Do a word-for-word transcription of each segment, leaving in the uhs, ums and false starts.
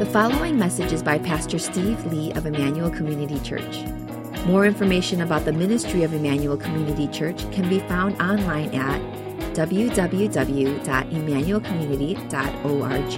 The following message is by Pastor Steve Lee of Emmanuel Community Church. More information about the ministry of Emmanuel Community Church can be found online at w w w dot emmanuel community dot org.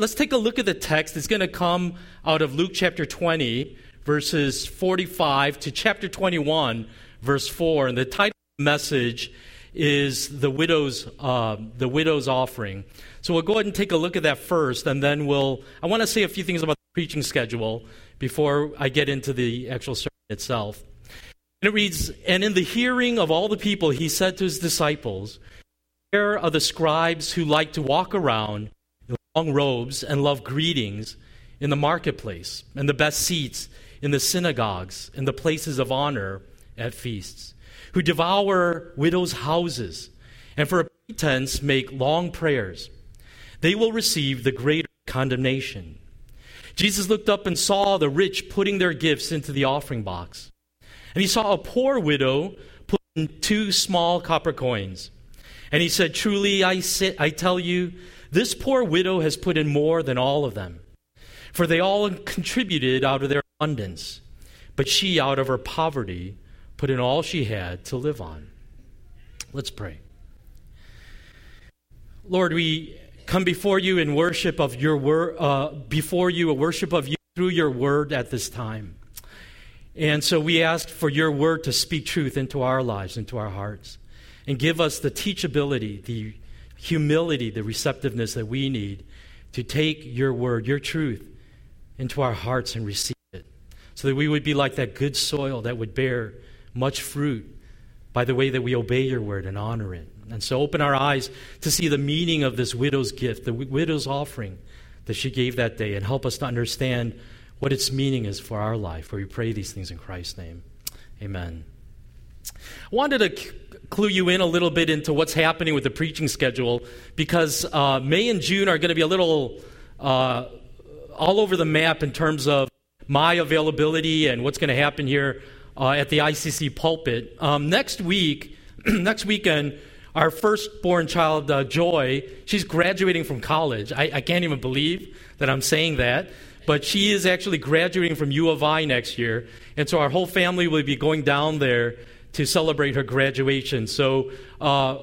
Let's take a look at the text. It's going to come out of Luke chapter twenty, verses forty-five to chapter twenty-one, verse four. And the title of the message is the widow's uh, the widow's offering. So we'll go ahead and take a look at that first, and then we'll. I want to say a few things about the preaching schedule before I get into the actual sermon itself. And it reads, "And in the hearing of all the people, he said to his disciples, 'Where are the scribes who like to walk around in long robes and love greetings in the marketplace and the best seats in the synagogues and the places of honor at feasts, who devour widows' houses, and for a pretense make long prayers? They will receive the greater condemnation.' Jesus looked up and saw the rich putting their gifts into the offering box. And he saw a poor widow put in two small copper coins. And he said, 'Truly I sit, I tell you, this poor widow has put in more than all of them. For they all contributed out of their abundance, but she out of her poverty put in all she had to live on.'" Let's pray. Lord, we come before you in worship of your word, uh, before you, a worship of you through your word at this time. And so we ask for your word to speak truth into our lives, into our hearts, and give us the teachability, the humility, the receptiveness that we need to take your word, your truth, into our hearts and receive it, so that we would be like that good soil that would bear much fruit by the way that we obey your word and honor it. And so open our eyes to see the meaning of this widow's gift, the widow's offering that she gave that day, and help us to understand what its meaning is for our life. For we pray these things in Christ's name. Amen. I wanted to c- clue you in a little bit into what's happening with the preaching schedule, because uh, May and June are going to be a little uh, all over the map in terms of my availability and what's going to happen here Uh, at the I C C pulpit. Um, next week, next weekend, our firstborn child, uh, Joy, she's graduating from college. I, I can't even believe that I'm saying that, but she is actually graduating from U of I next year, and so our whole family will be going down there to celebrate her graduation. So uh,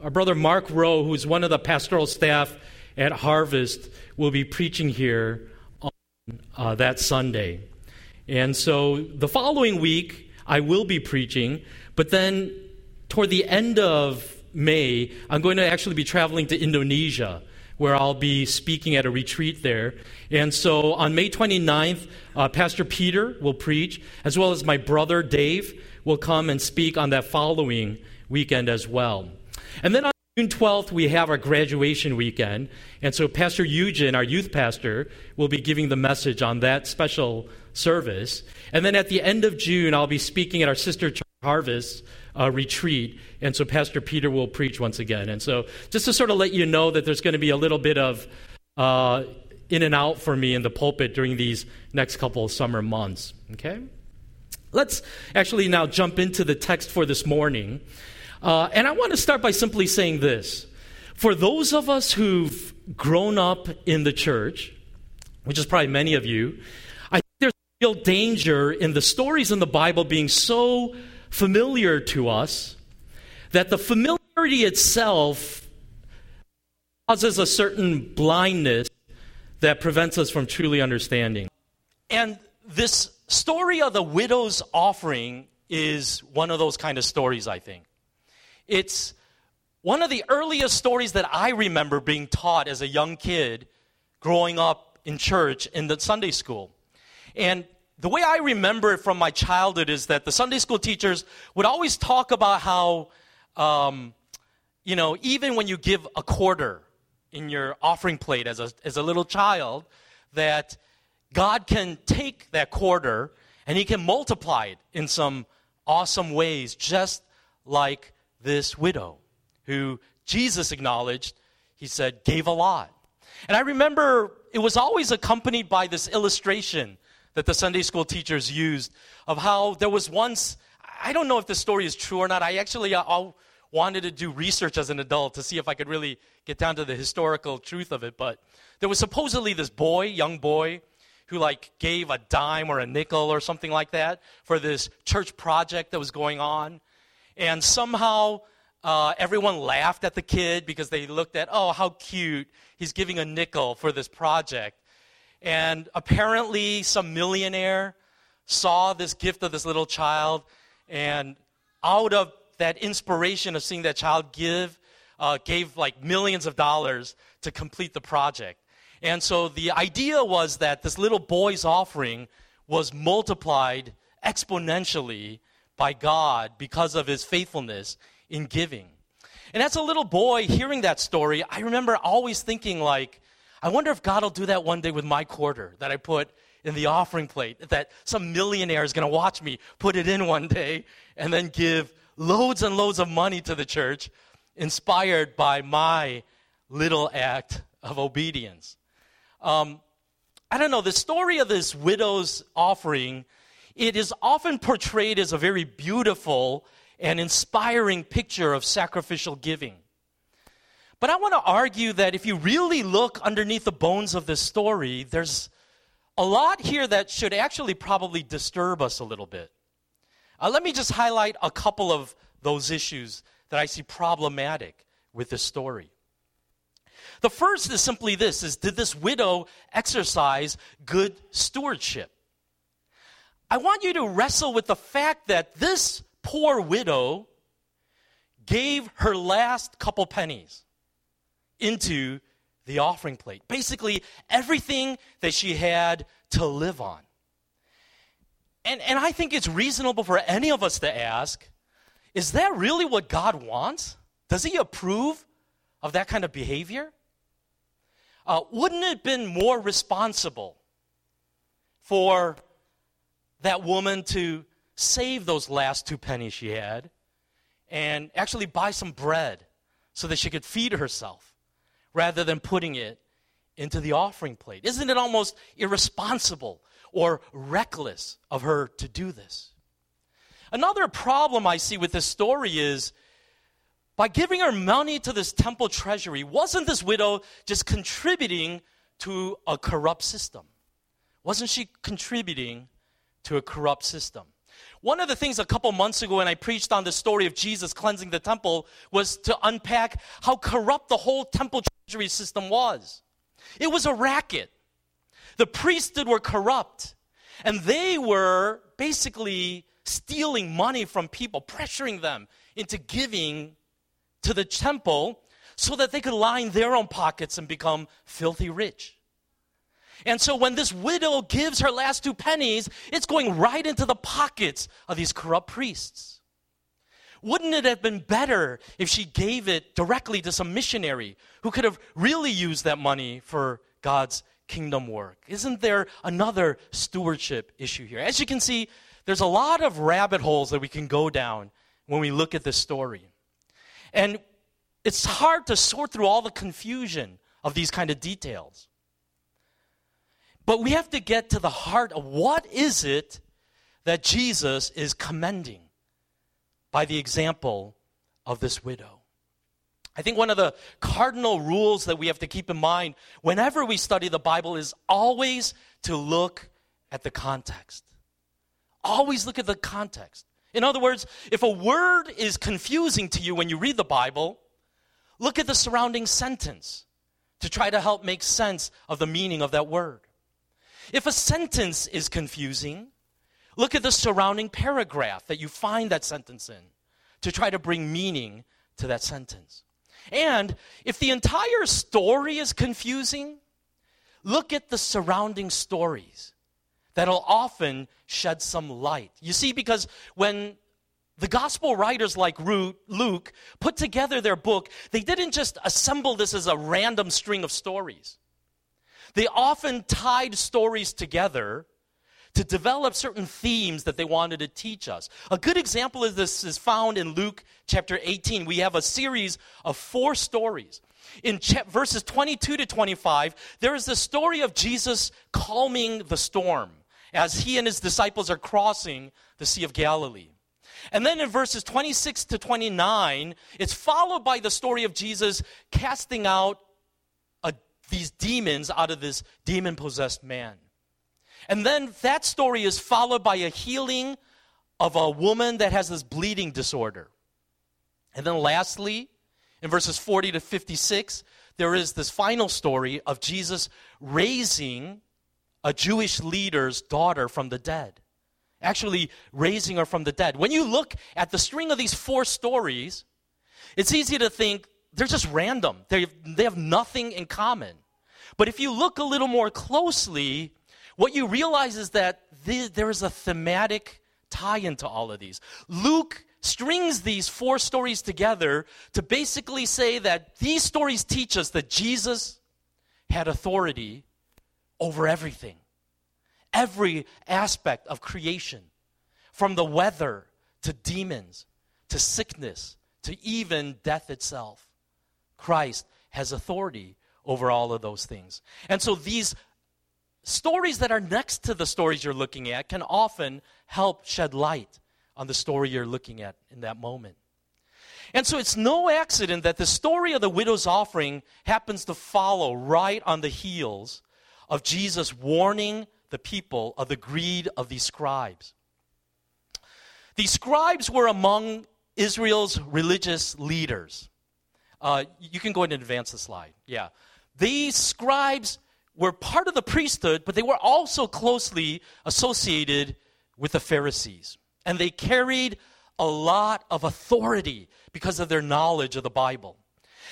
our brother Mark Rowe, who's one of the pastoral staff at Harvest, will be preaching here on uh, that Sunday. And so the following week, I will be preaching, but then toward the end of May, I'm going to actually be traveling to Indonesia, where I'll be speaking at a retreat there. And so on May twenty-ninth, uh, Pastor Peter will preach, as well as my brother Dave will come and speak on that following weekend as well. And then on June twelfth, we have our graduation weekend, and so Pastor Eugene, our youth pastor, will be giving the message on that special service. And then at the end of June, I'll be speaking at our Sister Church Harvest uh, retreat, and so Pastor Peter will preach once again. And so just to sort of let you know that there's going to be a little bit of uh, in and out for me in the pulpit during these next couple of summer months, okay? Let's actually now jump into the text for this morning. Uh, and I want to start by simply saying this. For those of us who've grown up in the church, which is probably many of you, I think there's real danger in the stories in the Bible being so familiar to us that the familiarity itself causes a certain blindness that prevents us from truly understanding. And this story of the widow's offering is one of those kind of stories, I think. It's one of the earliest stories that I remember being taught as a young kid growing up in church in the Sunday school. And the way I remember it from my childhood is that the Sunday school teachers would always talk about how, um, you know, even when you give a quarter in your offering plate as a, as a little child, that God can take that quarter and he can multiply it in some awesome ways, just like this widow, who Jesus acknowledged, he said, gave a lot. And I remember it was always accompanied by this illustration that the Sunday school teachers used of how there was once, I don't know if this story is true or not, I actually, I'll, wanted to do research as an adult to see if I could really get down to the historical truth of it. But there was supposedly this boy, young boy, who like gave a dime or a nickel or something like that for this church project that was going on. And somehow uh, everyone laughed at the kid because they looked at, oh, how cute, he's giving a nickel for this project. And apparently some millionaire saw this gift of this little child, and out of that inspiration of seeing that child give, uh, gave like millions of dollars to complete the project. And so the idea was that this little boy's offering was multiplied exponentially by God because of his faithfulness in giving. And as a little boy hearing that story, I remember always thinking like, I wonder if God will do that one day with my quarter that I put in the offering plate, that some millionaire is going to watch me put it in one day and then give loads and loads of money to the church, inspired by my little act of obedience. Um, I don't know, the story of this widow's offering, it is often portrayed as a very beautiful and inspiring picture of sacrificial giving. But I want to argue that if you really look underneath the bones of this story, there's a lot here that should actually probably disturb us a little bit. Uh, let me just highlight a couple of those issues that I see problematic with this story. The first is simply this, is did this widow exercise good stewardship? I want you to wrestle with the fact that this poor widow gave her last couple pennies into the offering plate. Basically, everything that she had to live on. And, and I think it's reasonable for any of us to ask, is that really what God wants? Does he approve of that kind of behavior? Uh, wouldn't it have been more responsible for that woman to save those last two pennies she had and actually buy some bread so that she could feed herself, rather than putting it into the offering plate? Isn't it almost irresponsible or reckless of her to do this? Another problem I see with this story is, by giving her money to this temple treasury, wasn't this widow just contributing to a corrupt system? Wasn't she contributing to a corrupt system? One of the things a couple months ago when I preached on the story of Jesus cleansing the temple was to unpack how corrupt the whole temple treasury system was. It was a racket. The priesthood were corrupt, and they were basically stealing money from people, pressuring them into giving to the temple so that they could line their own pockets and become filthy rich. And so when this widow gives her last two pennies, it's going right into the pockets of these corrupt priests. Wouldn't it have been better if she gave it directly to some missionary who could have really used that money for God's kingdom work? Isn't there another stewardship issue here? As you can see, there's a lot of rabbit holes that we can go down when we look at this story. And it's hard to sort through all the confusion of these kind of details. But we have to get to the heart of what is it that Jesus is commending by the example of this widow. I think one of the cardinal rules that we have to keep in mind whenever we study the Bible is always to look at the context. Always look at the context. In other words, if a word is confusing to you when you read the Bible, look at the surrounding sentence to try to help make sense of the meaning of that word. If a sentence is confusing, look at the surrounding paragraph that you find that sentence in to try to bring meaning to that sentence. And if the entire story is confusing, look at the surrounding stories that'll often shed some light. You see, because when the gospel writers like Luke put together their book, they didn't just assemble this as a random string of stories. They often tied stories together to develop certain themes that they wanted to teach us. A good example of this is found in Luke chapter eighteen. We have a series of four stories. In ch- verses twenty-two to twenty-five, there is the story of Jesus calming the storm as he and his disciples are crossing the Sea of Galilee. And then in verses twenty-six to twenty-nine, it's followed by the story of Jesus casting out a, these demons out of this demon-possessed man. And then that story is followed by a healing of a woman that has this bleeding disorder. And then lastly, in verses forty to fifty-six, there is this final story of Jesus raising a Jewish leader's daughter from the dead. Actually raising her from the dead. When you look at the string of these four stories, it's easy to think they're just random. They they have nothing in common. But if you look a little more closely, what you realize is that th- there is a thematic tie-in to all of these. Luke strings these four stories together to basically say that these stories teach us that Jesus had authority over everything, every aspect of creation, from the weather to demons to sickness to even death itself. Christ has authority over all of those things. And so these stories that are next to the stories you're looking at can often help shed light on the story you're looking at in that moment. And so it's no accident that the story of the widow's offering happens to follow right on the heels of Jesus warning the people of the greed of these scribes. These scribes were among Israel's religious leaders. Uh, you can go ahead and advance the slide. Yeah. These scribes were part of the priesthood, but they were also closely associated with the Pharisees. And they carried a lot of authority because of their knowledge of the Bible.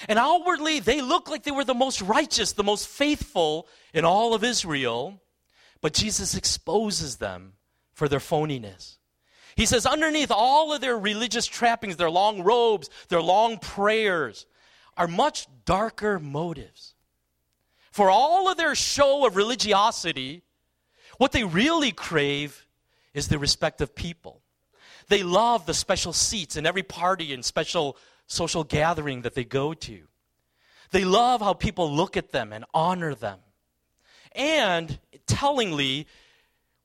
And outwardly, they looked like they were the most righteous, the most faithful in all of Israel. But Jesus exposes them for their phoniness. He says, underneath all of their religious trappings, their long robes, their long prayers, are much darker motives. For all of their show of religiosity, what they really crave is the respect of people. They love the special seats in every party and special social gathering that they go to. They love how people look at them and honor them. And tellingly,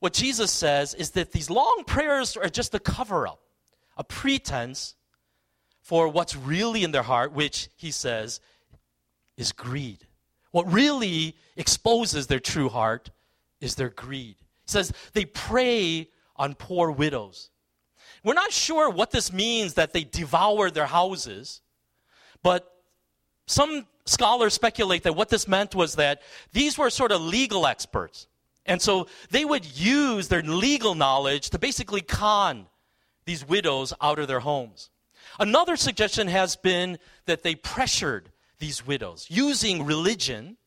what Jesus says is that these long prayers are just a cover-up, a pretense for what's really in their heart, which, he says, is greed. What really exposes their true heart is their greed. He says they prey on poor widows. We're not sure what this means that they devour their houses, but some scholars speculate that what this meant was that these were sort of legal experts. And so they would use their legal knowledge to basically con these widows out of their homes. Another suggestion has been that they pressured these widows using religion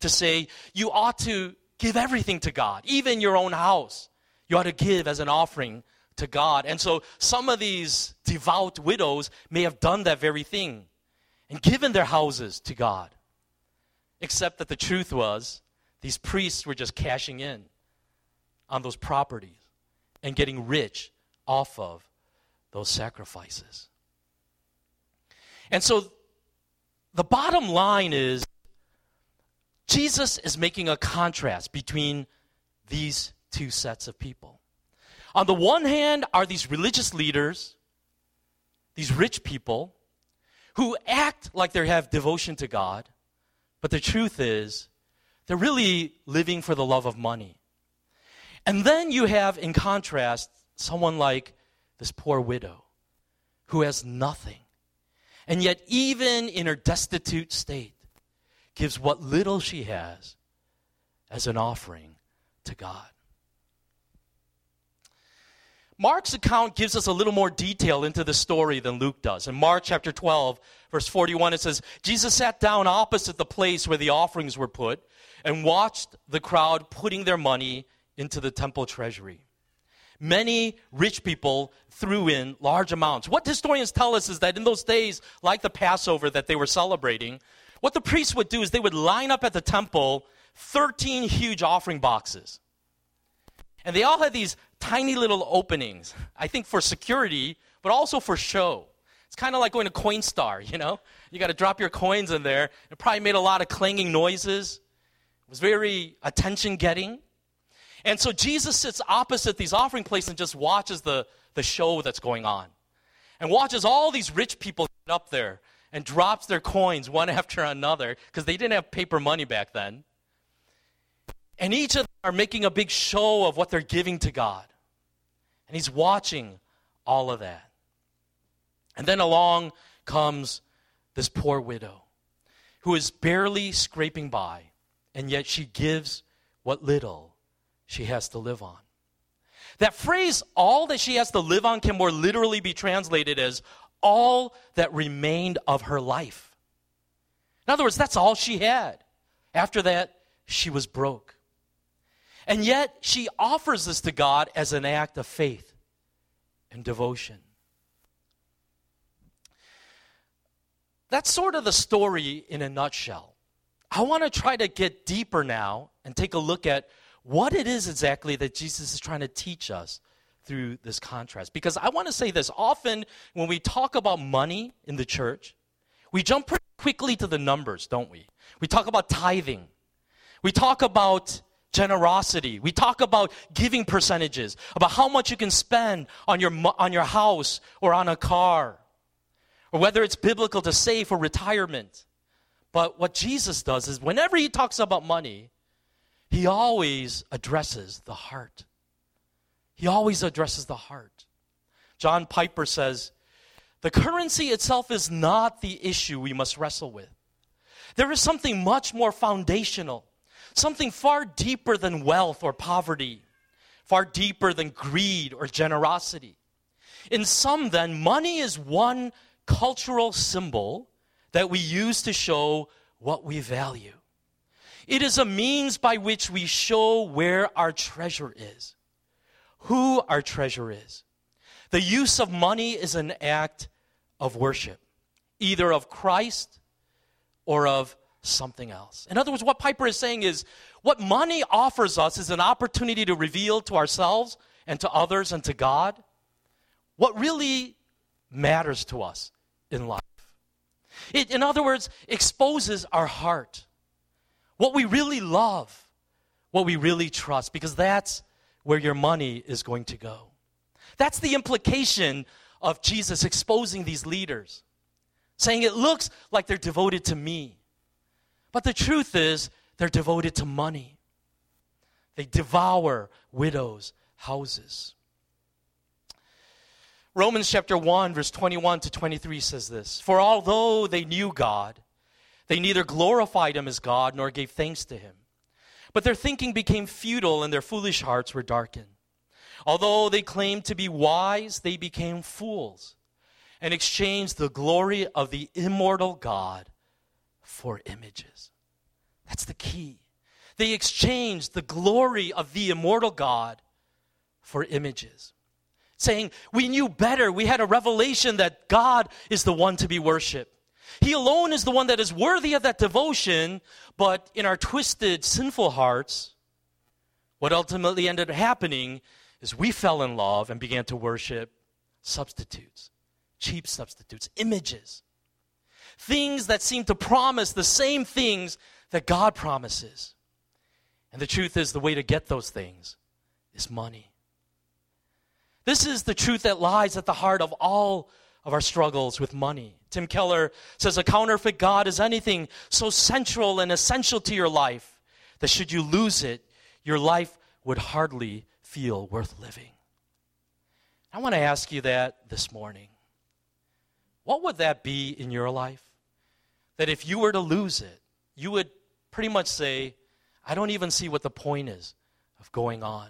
to say, you ought to give everything to God, even your own house. You ought to give as an offering to God. And so some of these devout widows may have done that very thing and given their houses to God. Except that the truth was, these priests were just cashing in on those properties and getting rich off of those sacrifices. And so the bottom line is, Jesus is making a contrast between these two sets of people. On the one hand are these religious leaders, these rich people, who act like they have devotion to God, but the truth is they're really living for the love of money. And then you have, in contrast, someone like this poor widow who has nothing, and yet even in her destitute state, gives what little she has as an offering to God. Mark's account gives us a little more detail into the story than Luke does. In Mark chapter twelve, verse forty-one, it says, Jesus sat down opposite the place where the offerings were put and watched the crowd putting their money into the temple treasury. Many rich people threw in large amounts. What historians tell us is that in those days, like the Passover that they were celebrating, what the priests would do is they would line up at the temple thirteen huge offering boxes. And they all had these tiny little openings, I think for security, but also for show. It's kind of like going to Coinstar, you know? You got to drop your coins in there. It probably made a lot of clanging noises. It was very attention-getting. And so Jesus sits opposite these offering places and just watches the, the show that's going on. And watches all these rich people get up there and drops their coins one after another because they didn't have paper money back then. And each of them are making a big show of what they're giving to God. And he's watching all of that. And then along comes this poor widow who is barely scraping by, and yet she gives what little she has to live on. That phrase, all that she has to live on, can more literally be translated as all that remained of her life. In other words, that's all she had. After that, she was broke. And yet, she offers this to God as an act of faith and devotion. That's sort of the story in a nutshell. I want to try to get deeper now and take a look at what it is exactly that Jesus is trying to teach us through this contrast. Because I want to say this, often when we talk about money in the church, we jump pretty quickly to the numbers, don't we? We talk about tithing. We talk about generosity. We talk about giving percentages, about how much you can spend on your on your house or on a car, or whether it's biblical to save for retirement. But what Jesus does is whenever he talks about money, he always addresses the heart. He always addresses the heart. John Piper says, "The currency itself is not the issue we must wrestle with. There is something much more foundational, something far deeper than wealth or poverty, far deeper than greed or generosity. In sum, then, money is one cultural symbol that we use to show what we value. It is a means by which we show where our treasure is, who our treasure is. The use of money is an act of worship, either of Christ or of something else." In other words, what Piper is saying is what money offers us is an opportunity to reveal to ourselves and to others and to God what really matters to us in life. It, in other words, exposes our heart. What we really love, what we really trust, because that's where your money is going to go. That's the implication of Jesus exposing these leaders, saying it looks like they're devoted to me, but the truth is they're devoted to money. They devour widows' houses. Romans chapter one, verse twenty-one to twenty-three says this, "For although they knew God, they neither glorified him as God nor gave thanks to him. But their thinking became futile and their foolish hearts were darkened. Although they claimed to be wise, they became fools and exchanged the glory of the immortal God for images." That's the key. They exchanged the glory of the immortal God for images. Saying, we knew better. We had a revelation that God is the one to be worshipped. He alone is the one that is worthy of that devotion, but in our twisted, sinful hearts, what ultimately ended up happening is we fell in love and began to worship substitutes, cheap substitutes, images, things that seem to promise the same things that God promises. And the truth is, the way to get those things is money. This is the truth that lies at the heart of all of our struggles with money. Tim Keller says, "A counterfeit God is anything so central and essential to your life that should you lose it, your life would hardly feel worth living." I want to ask you that this morning. What would that be in your life? That if you were to lose it, you would pretty much say, I don't even see what the point is of going on.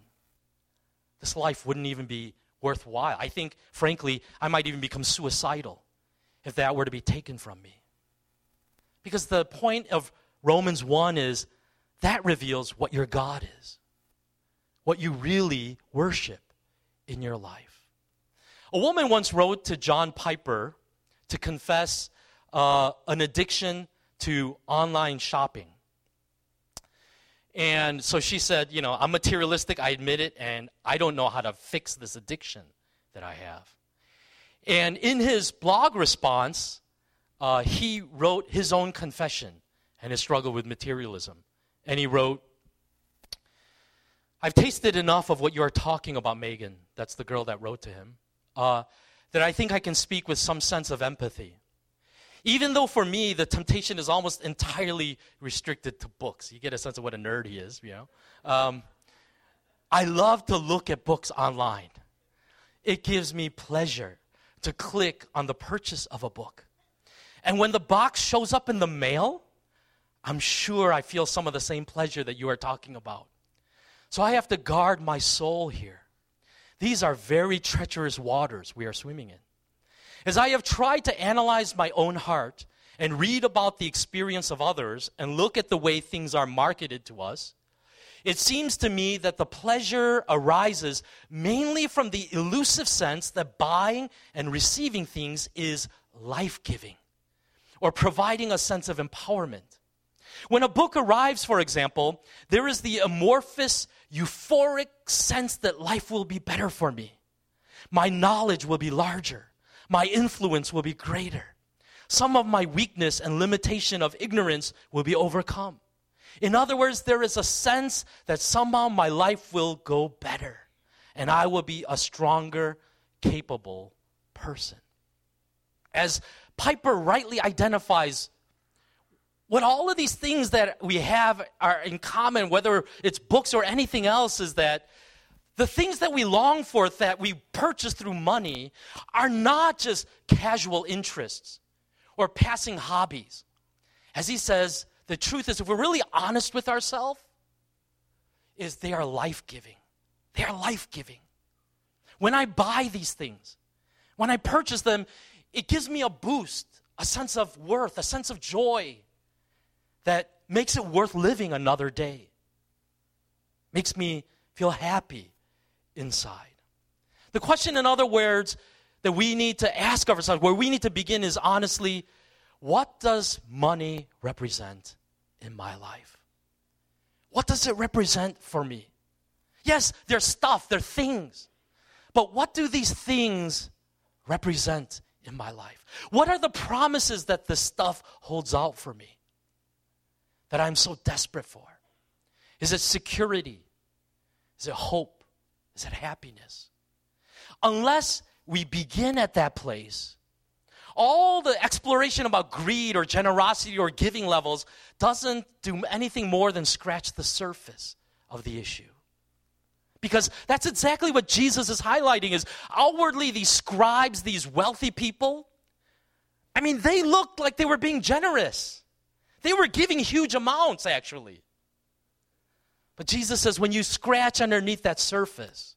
This life wouldn't even be worthwhile. I think, frankly, I might even become suicidal if that were to be taken from me. Because the point of Romans one is that reveals what your God is, what you really worship in your life. A woman once wrote to John Piper to confess uh, an addiction to online shopping. And so she said, you know, I'm materialistic, I admit it, and I don't know how to fix this addiction that I have. And in his blog response, uh, he wrote his own confession and his struggle with materialism. And he wrote, I've tasted enough of what you're talking about, Megan, that's the girl that wrote to him, uh, that I think I can speak with some sense of empathy. Even though for me, the temptation is almost entirely restricted to books. You get a sense of what a nerd he is, you know. Um, I love to look at books online. It gives me pleasure to click on the purchase of a book. And when the box shows up in the mail, I'm sure I feel some of the same pleasure that you are talking about. So I have to guard my soul here. These are very treacherous waters we are swimming in. As I have tried to analyze my own heart and read about the experience of others and look at the way things are marketed to us, it seems to me that the pleasure arises mainly from the elusive sense that buying and receiving things is life-giving or providing a sense of empowerment. When a book arrives, for example, there is the amorphous, euphoric sense that life will be better for me. My knowledge will be larger. My influence will be greater. Some of my weakness and limitation of ignorance will be overcome. In other words, there is a sense that somehow my life will go better and I will be a stronger, capable person. As Piper rightly identifies, what all of these things that we have are in common, whether it's books or anything else, is that the things that we long for that we purchase through money are not just casual interests or passing hobbies. As he says, the truth is, if we're really honest with ourselves, is they are life-giving. They are life-giving. When I buy these things, when I purchase them, it gives me a boost, a sense of worth, a sense of joy that makes it worth living another day. Makes me feel happy inside. The question, in other words, that we need to ask ourselves, where we need to begin is honestly, what does money represent in my life? What does it represent for me? Yes, they're stuff, they're things. But what do these things represent in my life? What are the promises that this stuff holds out for me that I'm so desperate for? Is it security? Is it hope? Is it happiness? Unless we begin at that place, all the exploration about greed or generosity or giving levels doesn't do anything more than scratch the surface of the issue. Because that's exactly what Jesus is highlighting is outwardly these scribes, these wealthy people, I mean, they looked like they were being generous. They were giving huge amounts, actually. But Jesus says, when you scratch underneath that surface,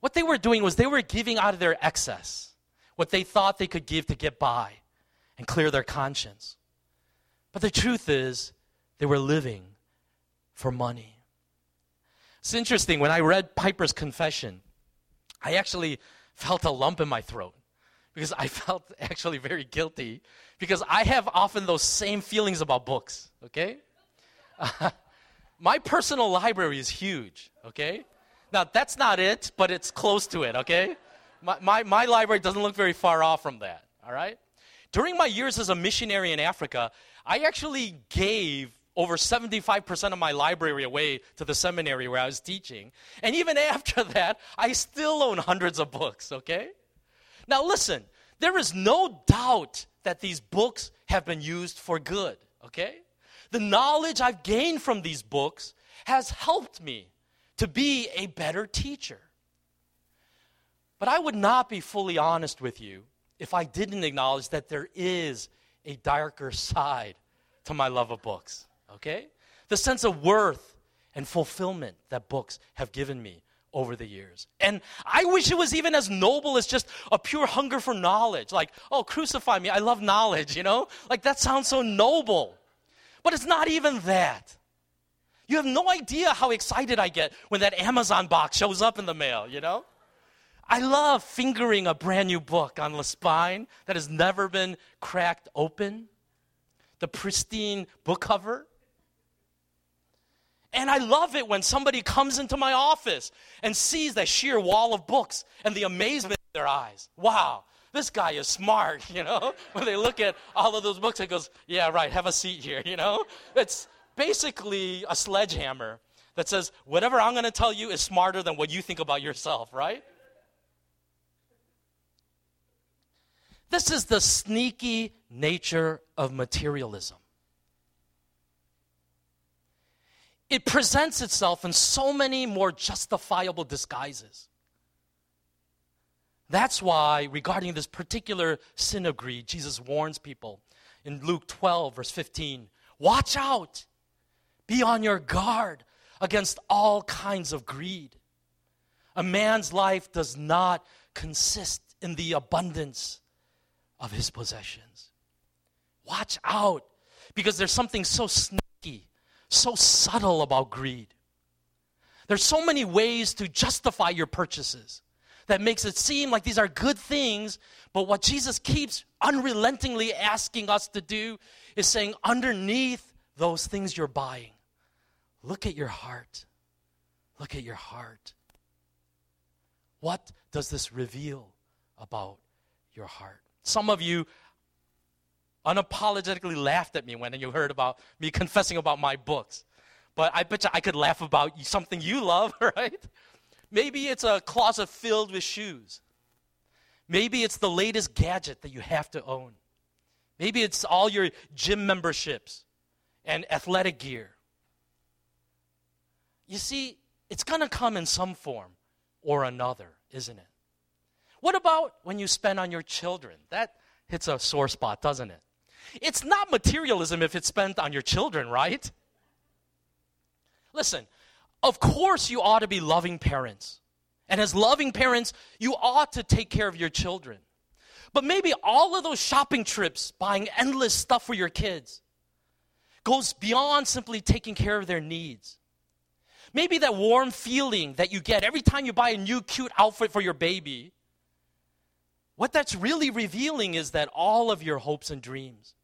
what they were doing was they were giving out of their excess, what they thought they could give to get by and clear their conscience. But the truth is, they were living for money. It's interesting, when I read Piper's confession, I actually felt a lump in my throat because I felt actually very guilty because I have often those same feelings about books, okay? Uh, My personal library is huge, okay? Now, that's not it, but it's close to it, okay? My, my my library doesn't look very far off from that, all right? During my years as a missionary in Africa, I actually gave over seventy-five percent of my library away to the seminary where I was teaching. And even after that, I still own hundreds of books, okay? Now, listen, there is no doubt that these books have been used for good, okay? The knowledge I've gained from these books has helped me to be a better teacher. But I would not be fully honest with you if I didn't acknowledge that there is a darker side to my love of books, okay? The sense of worth and fulfillment that books have given me over the years. And I wish it was even as noble as just a pure hunger for knowledge. Like, oh, crucify me, I love knowledge, you know? Like, that sounds so noble. But it's not even that. You have no idea how excited I get when that Amazon box shows up in the mail, you know? I love fingering a brand new book on the spine that has never been cracked open, the pristine book cover. And I love it when somebody comes into my office and sees that sheer wall of books and the amazement in their eyes. Wow. This guy is smart, you know? When they look at all of those books, it goes, yeah, right, have a seat here, you know? It's basically a sledgehammer that says, whatever I'm going to tell you is smarter than what you think about yourself, right? This is the sneaky nature of materialism. It presents itself in so many more justifiable disguises. That's why, regarding this particular sin of greed, Jesus warns people in Luke twelve, verse fifteen, watch out, be on your guard against all kinds of greed. A man's life does not consist in the abundance of his possessions. Watch out, because there's something so sneaky, so subtle about greed. There's so many ways to justify your purchases that makes it seem like these are good things, but what Jesus keeps unrelentingly asking us to do is saying, underneath those things you're buying, look at your heart. Look at your heart. What does this reveal about your heart? Some of you unapologetically laughed at me when you heard about me confessing about my books, but I bet you I could laugh about something you love, right? Maybe it's a closet filled with shoes. Maybe it's the latest gadget that you have to own. Maybe it's all your gym memberships and athletic gear. You see, it's going to come in some form or another, isn't it? What about when you spend on your children? That hits a sore spot, doesn't it? It's not materialism if it's spent on your children, right? Listen, of course you ought to be loving parents. And as loving parents, you ought to take care of your children. But maybe all of those shopping trips, buying endless stuff for your kids, goes beyond simply taking care of their needs. Maybe that warm feeling that you get every time you buy a new cute outfit for your baby, what that's really revealing is that all of your hopes and dreams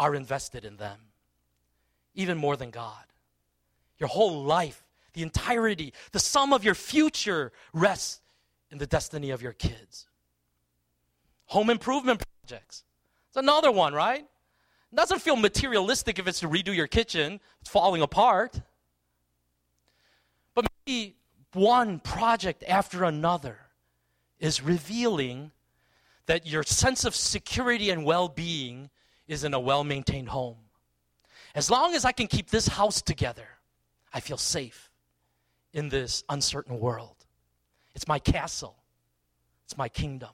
are invested in them, even more than God. Your whole life, the entirety, the sum of your future rests in the destiny of your kids. Home improvement projects. It's another one, right? It doesn't feel materialistic if it's to redo your kitchen. It's falling apart. But maybe one project after another is revealing that your sense of security and well-being is in a well-maintained home. As long as I can keep this house together, I feel safe in this uncertain world. It's my castle. It's my kingdom.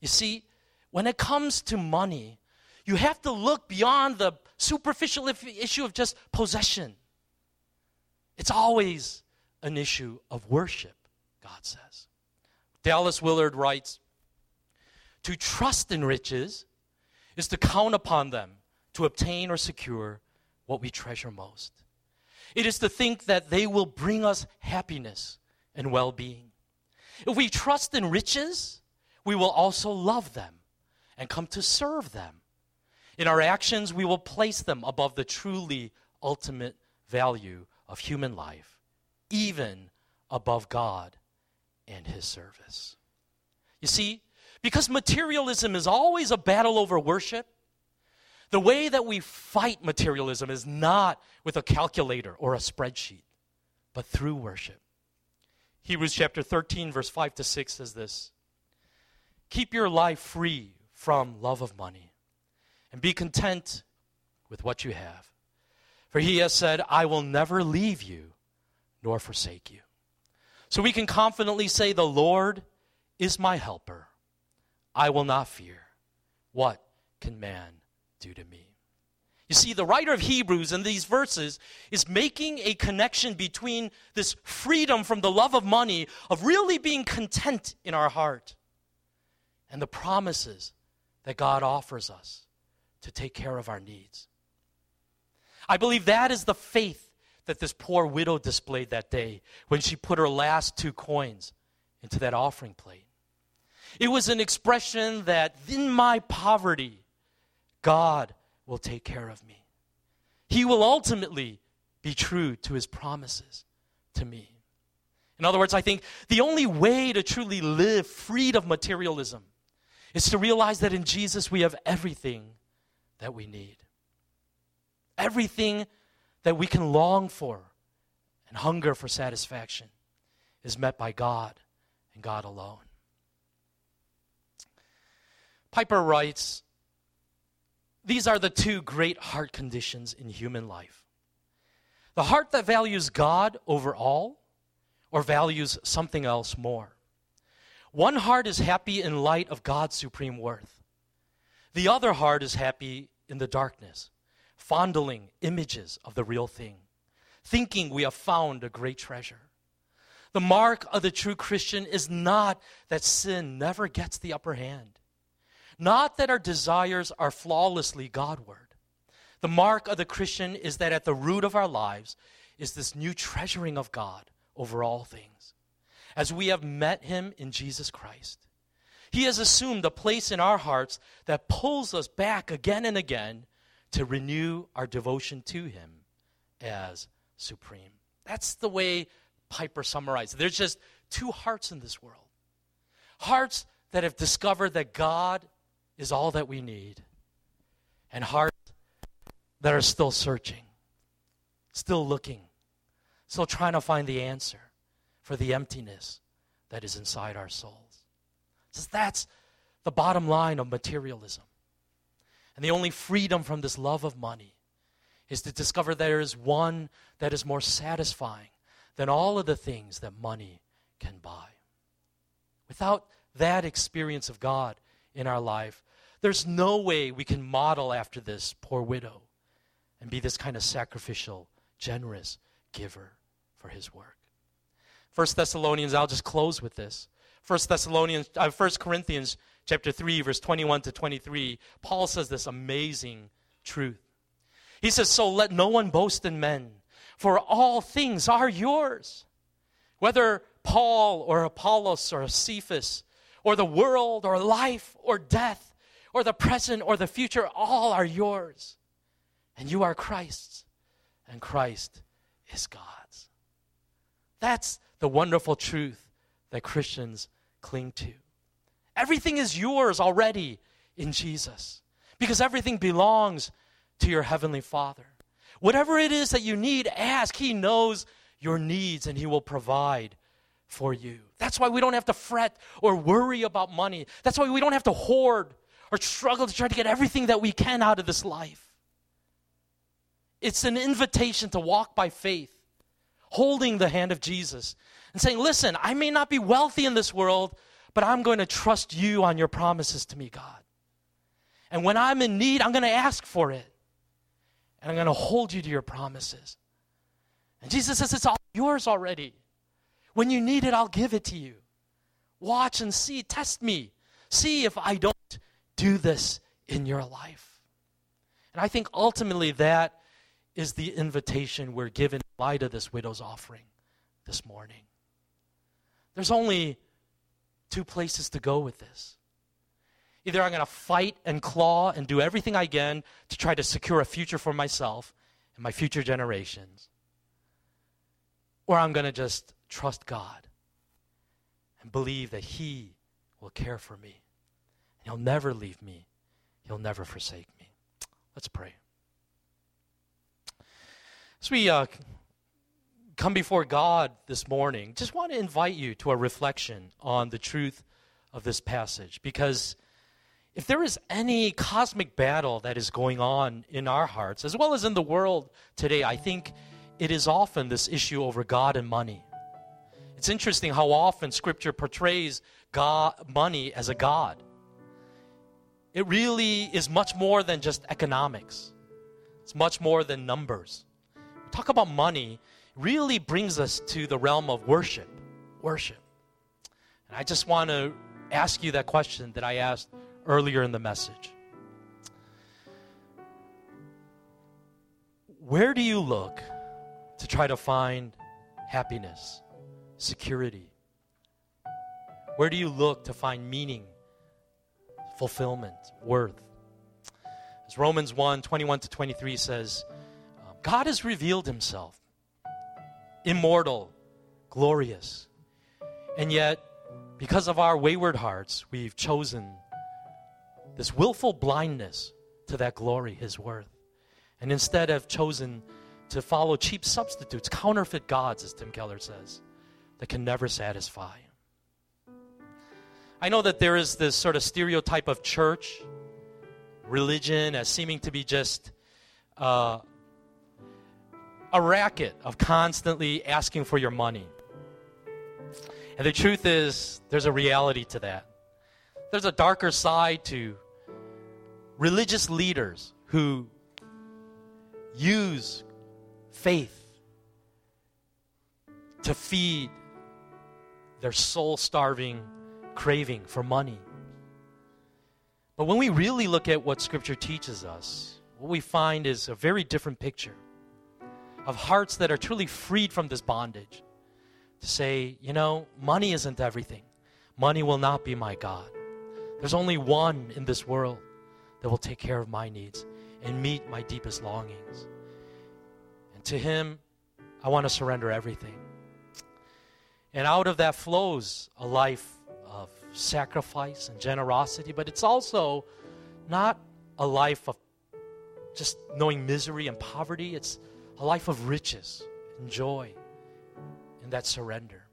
You see, when it comes to money, you have to look beyond the superficial issue of just possession. It's always an issue of worship, God says. Dallas Willard writes, to trust in riches is to count upon them to obtain or secure what we treasure most. It is to think that they will bring us happiness and well-being. If we trust in riches, we will also love them and come to serve them. In our actions, we will place them above the truly ultimate value of human life, even above God and His service. You see, because materialism is always a battle over worship, the way that we fight materialism is not with a calculator or a spreadsheet, but through worship. Hebrews chapter thirteen, verse five to six says this, keep your life free from love of money, and be content with what you have. For He has said, I will never leave you nor forsake you. So we can confidently say, the Lord is my helper. I will not fear. What can man do? do to me? You see, the writer of Hebrews in these verses is making a connection between this freedom from the love of money, of really being content in our heart, and the promises that God offers us to take care of our needs. I believe that is the faith that this poor widow displayed that day when she put her last two coins into that offering plate. It was an expression that in my poverty, God will take care of me. He will ultimately be true to His promises to me. In other words, I think the only way to truly live freed of materialism is to realize that in Jesus we have everything that we need. Everything that we can long for and hunger for satisfaction is met by God and God alone. Piper writes, these are the two great heart conditions in human life. The heart that values God over all or values something else more. One heart is happy in light of God's supreme worth. The other heart is happy in the darkness, fondling images of the real thing, thinking we have found a great treasure. The mark of the true Christian is not that sin never gets the upper hand, not that our desires are flawlessly Godward. The mark of the Christian is that at the root of our lives is this new treasuring of God over all things, as we have met him in Jesus Christ. He has assumed a place in our hearts that pulls us back again and again to renew our devotion to him as supreme. That's the way Piper summarized. There's just two hearts in this world. Hearts that have discovered that God is all that we need, and hearts that are still searching, still looking, still trying to find the answer for the emptiness that is inside our souls. So that's the bottom line of materialism. And the only freedom from this love of money is to discover there is one that is more satisfying than all of the things that money can buy. Without that experience of God in our life, there's no way we can model after this poor widow and be this kind of sacrificial, generous giver for his work. First Thessalonians, I'll just close with this. First Thessalonians, uh, First Corinthians chapter three, verse twenty-one to twenty-three, Paul says this amazing truth. He says, so let no one boast in men, for all things are yours. Whether Paul or Apollos or Cephas or the world or life or death or the present or the future, all are yours. And you are Christ's, and Christ is God's. That's the wonderful truth that Christians cling to. Everything is yours already in Jesus, because everything belongs to your Heavenly Father. Whatever it is that you need, ask. He knows your needs, and he will provide for you. That's why we don't have to fret or worry about money. That's why we don't have to hoard or struggle to try to get everything that we can out of this life. It's an invitation to walk by faith, holding the hand of Jesus and saying, listen, I may not be wealthy in this world, but I'm going to trust you on your promises to me, God. And when I'm in need, I'm going to ask for it. And I'm going to hold you to your promises. And Jesus says, it's all yours already. When you need it, I'll give it to you. Watch and see, test me. See if I don't do this in your life. And I think ultimately that is the invitation we're given in light of this widow's offering this morning. There's only two places to go with this. Either I'm going to fight and claw and do everything I can to try to secure a future for myself and my future generations, or I'm going to just trust God and believe that he will care for me. He'll never leave me. He'll never forsake me. Let's pray. As we uh, come before God this morning, just want to invite you to a reflection on the truth of this passage, because if there is any cosmic battle that is going on in our hearts, as well as in the world today, I think it is often this issue over God and money. It's interesting how often Scripture portrays God, money as a god. It really is much more than just economics. It's much more than numbers. Talk about money really brings us to the realm of worship, worship. And I just want to ask you that question that I asked earlier in the message. Where do you look to try to find happiness, security? Where do you look to find meaning, fulfillment, worth? As Romans one, twenty-one to twenty-three says, God has revealed himself, immortal, glorious. And yet, because of our wayward hearts, we've chosen this willful blindness to that glory, his worth, and instead have chosen to follow cheap substitutes, counterfeit gods, as Tim Keller says, that can never satisfy. I know that there is this sort of stereotype of church, religion, as seeming to be just uh, a racket of constantly asking for your money. And the truth is, there's a reality to that. There's a darker side to religious leaders who use faith to feed their soul-starving craving for money. But when we really look at what Scripture teaches us, what we find is a very different picture of hearts that are truly freed from this bondage to say, you know, money isn't everything. Money will not be my God. There's only one in this world that will take care of my needs and meet my deepest longings. And to Him, I want to surrender everything. And out of that flows a life of sacrifice and generosity, but it's also not a life of just knowing misery and poverty. It's a life of riches and joy and that surrender.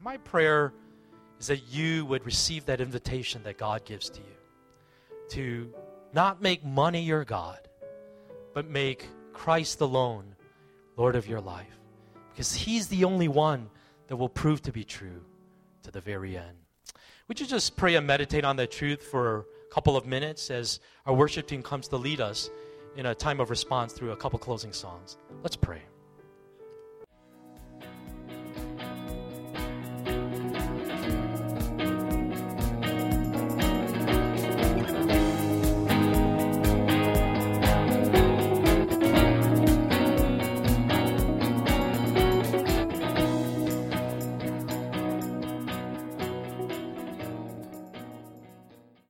My prayer is that you would receive that invitation that God gives to you to not make money your God, but make Christ alone Lord of your life, because He's the only one that will prove to be true to the very end. Would you just pray and meditate on that truth for a couple of minutes as our worship team comes to lead us in a time of response through a couple closing songs? Let's pray.